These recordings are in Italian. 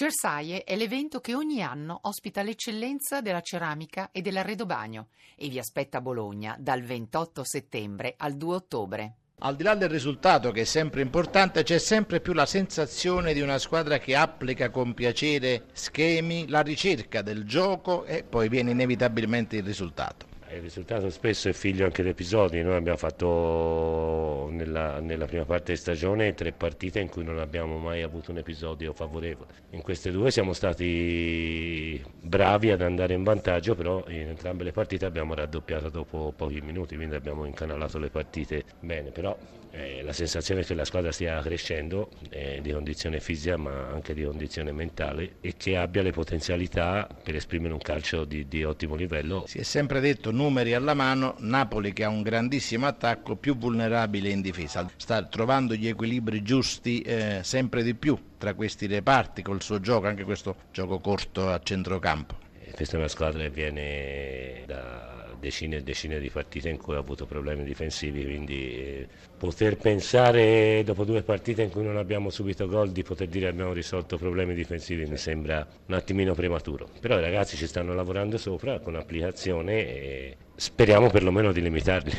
Cersaie è l'evento che ogni anno ospita l'eccellenza della ceramica e dell'arredobagno e vi aspetta a Bologna dal 28 settembre al 2 ottobre. Al di là del risultato, che è sempre importante, c'è sempre più la sensazione di una squadra che applica con piacere schemi, la ricerca del gioco e poi viene inevitabilmente il risultato. Il risultato spesso è figlio anche di episodi. Noi abbiamo fatto nella prima parte di stagione 3 partite in cui non abbiamo mai avuto un episodio favorevole. In queste 2 siamo stati bravi ad andare in vantaggio, però in entrambe le partite abbiamo raddoppiato dopo pochi minuti, quindi abbiamo incanalato le partite bene. Però la sensazione è che la squadra stia crescendo di condizione fisica ma anche di condizione mentale e che abbia le potenzialità per esprimere un calcio di ottimo livello. Si è sempre detto, numeri alla mano, Napoli, che ha un grandissimo attacco, più vulnerabile in difesa, sta trovando gli equilibri giusti sempre di più tra questi reparti col suo gioco, anche questo gioco corto a centrocampo. Questa è una squadra che viene da decine e decine di partite in cui ha avuto problemi difensivi, quindi poter pensare dopo 2 partite in cui non abbiamo subito gol di poter dire abbiamo risolto problemi difensivi mi sembra un attimino prematuro, però i ragazzi ci stanno lavorando sopra con applicazione e speriamo perlomeno di limitarli.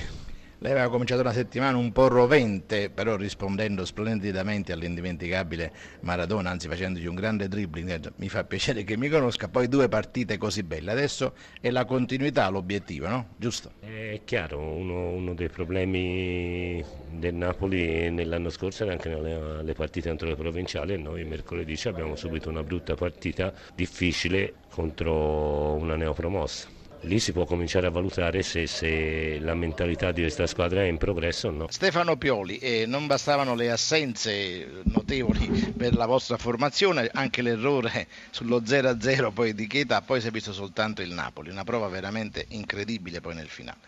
Lei aveva cominciato una settimana un po' rovente, però rispondendo splendidamente all'indimenticabile Maradona, anzi facendogli un grande dribbling. Mi fa piacere che mi conosca, poi 2 partite così belle. Adesso è la continuità l'obiettivo, no? Giusto? È chiaro, uno dei problemi del Napoli nell'anno scorso era anche nelle partite contro le provinciali. Noi mercoledì abbiamo subito una brutta partita difficile contro una neopromossa. Lì si può cominciare a valutare se la mentalità di questa squadra è in progresso o no. Stefano Pioli, non bastavano le assenze notevoli per la vostra formazione, anche l'errore sullo 0-0 poi di Chiesa, poi si è visto soltanto il Napoli, una prova veramente incredibile poi nel finale.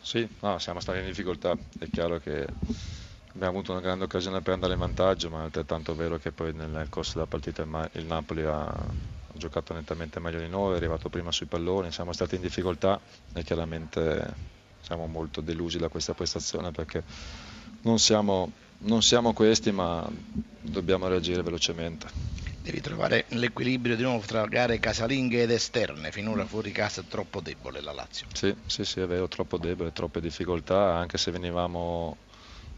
Sì, no, siamo stati in difficoltà, è chiaro che abbiamo avuto una grande occasione per andare in vantaggio, ma è altrettanto vero che poi nel corso della partita il Napoli ha giocato nettamente meglio di noi, è arrivato prima sui palloni, siamo stati in difficoltà e chiaramente siamo molto delusi da questa prestazione perché non siamo questi, ma dobbiamo reagire velocemente. Devi trovare l'equilibrio di nuovo tra gare casalinghe ed esterne, finora fuori casa è troppo debole la Lazio. Sì, è vero, troppo debole, troppe difficoltà, anche se venivamo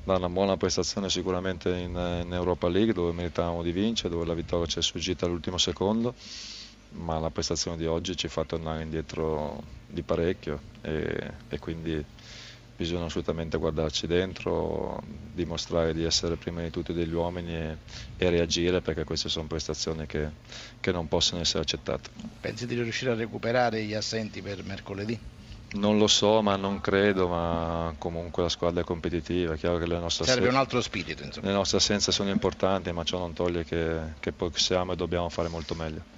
da una buona prestazione sicuramente in Europa League dove meritavamo di vincere, dove la vittoria ci è sfuggita all'ultimo secondo, ma la prestazione di oggi ci fa tornare indietro di parecchio e quindi bisogna assolutamente guardarci dentro, dimostrare di essere prima di tutto degli uomini e reagire, perché queste sono prestazioni che non possono essere accettate. Pensi di riuscire a recuperare gli assenti per mercoledì? Non lo so, ma non credo, ma comunque la squadra è competitiva, è chiaro che le nostre serve un altro spirito, insomma. Le nostre assenze sono importanti, ma ciò non toglie che possiamo e dobbiamo fare molto meglio.